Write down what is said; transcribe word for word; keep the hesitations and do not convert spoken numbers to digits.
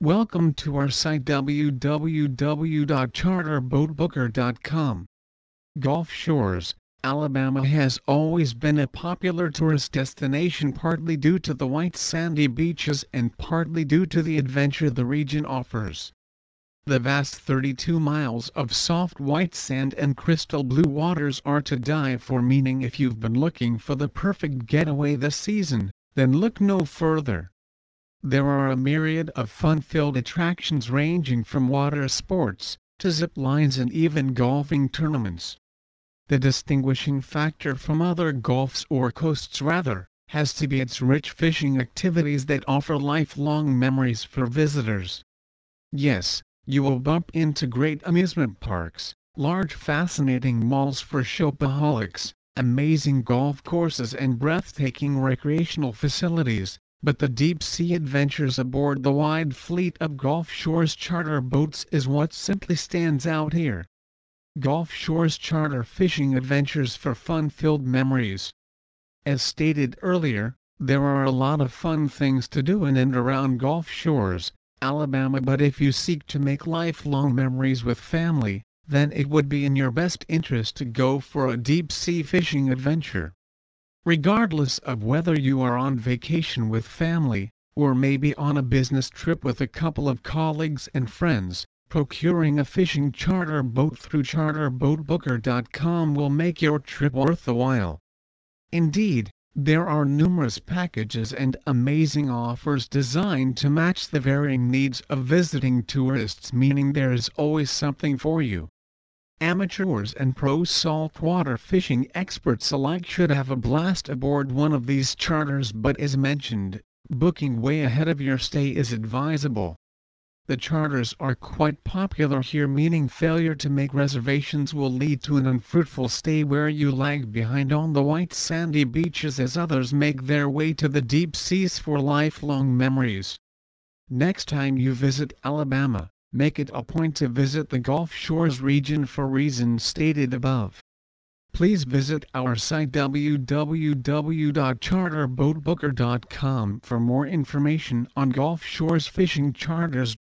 Welcome to our site w w w dot charter boat booker dot com. Gulf Shores, Alabama has always been a popular tourist destination, partly due to the white sandy beaches and partly due to the adventure the region offers. The vast thirty-two miles of soft white sand and crystal blue waters are to die for, meaning if you've been looking for the perfect getaway this season, then look no further. There are a myriad of fun-filled attractions ranging from water sports, to zip lines and even golfing tournaments. The distinguishing factor from other gulfs, or coasts rather, has to be its rich fishing activities that offer lifelong memories for visitors. Yes, you will bump into great amusement parks, large fascinating malls for shopaholics, amazing golf courses and breathtaking recreational facilities. But the deep-sea adventures aboard the wide fleet of Gulf Shores charter boats is what simply stands out here. Gulf Shores charter fishing adventures for fun-filled memories. As stated earlier, there are a lot of fun things to do in and around Gulf Shores, Alabama, but if you seek to make lifelong memories with family, then it would be in your best interest to go for a deep-sea fishing adventure. Regardless of whether you are on vacation with family, or maybe on a business trip with a couple of colleagues and friends, procuring a fishing charter boat through charter boat booker dot com will make your trip worth the while. Indeed, there are numerous packages and amazing offers designed to match the varying needs of visiting tourists, meaning there is always something for you. Amateurs and pro saltwater fishing experts alike should have a blast aboard one of these charters, but as mentioned, booking way ahead of your stay is advisable. The charters are quite popular here, meaning failure to make reservations will lead to an unfruitful stay where you lag behind on the white sandy beaches as others make their way to the deep seas for lifelong memories. Next time you visit Alabama, make it a point to visit the Gulf Shores region for reasons stated above. Please visit our site w w w dot charter boat booker dot com for more information on Gulf Shores fishing charters.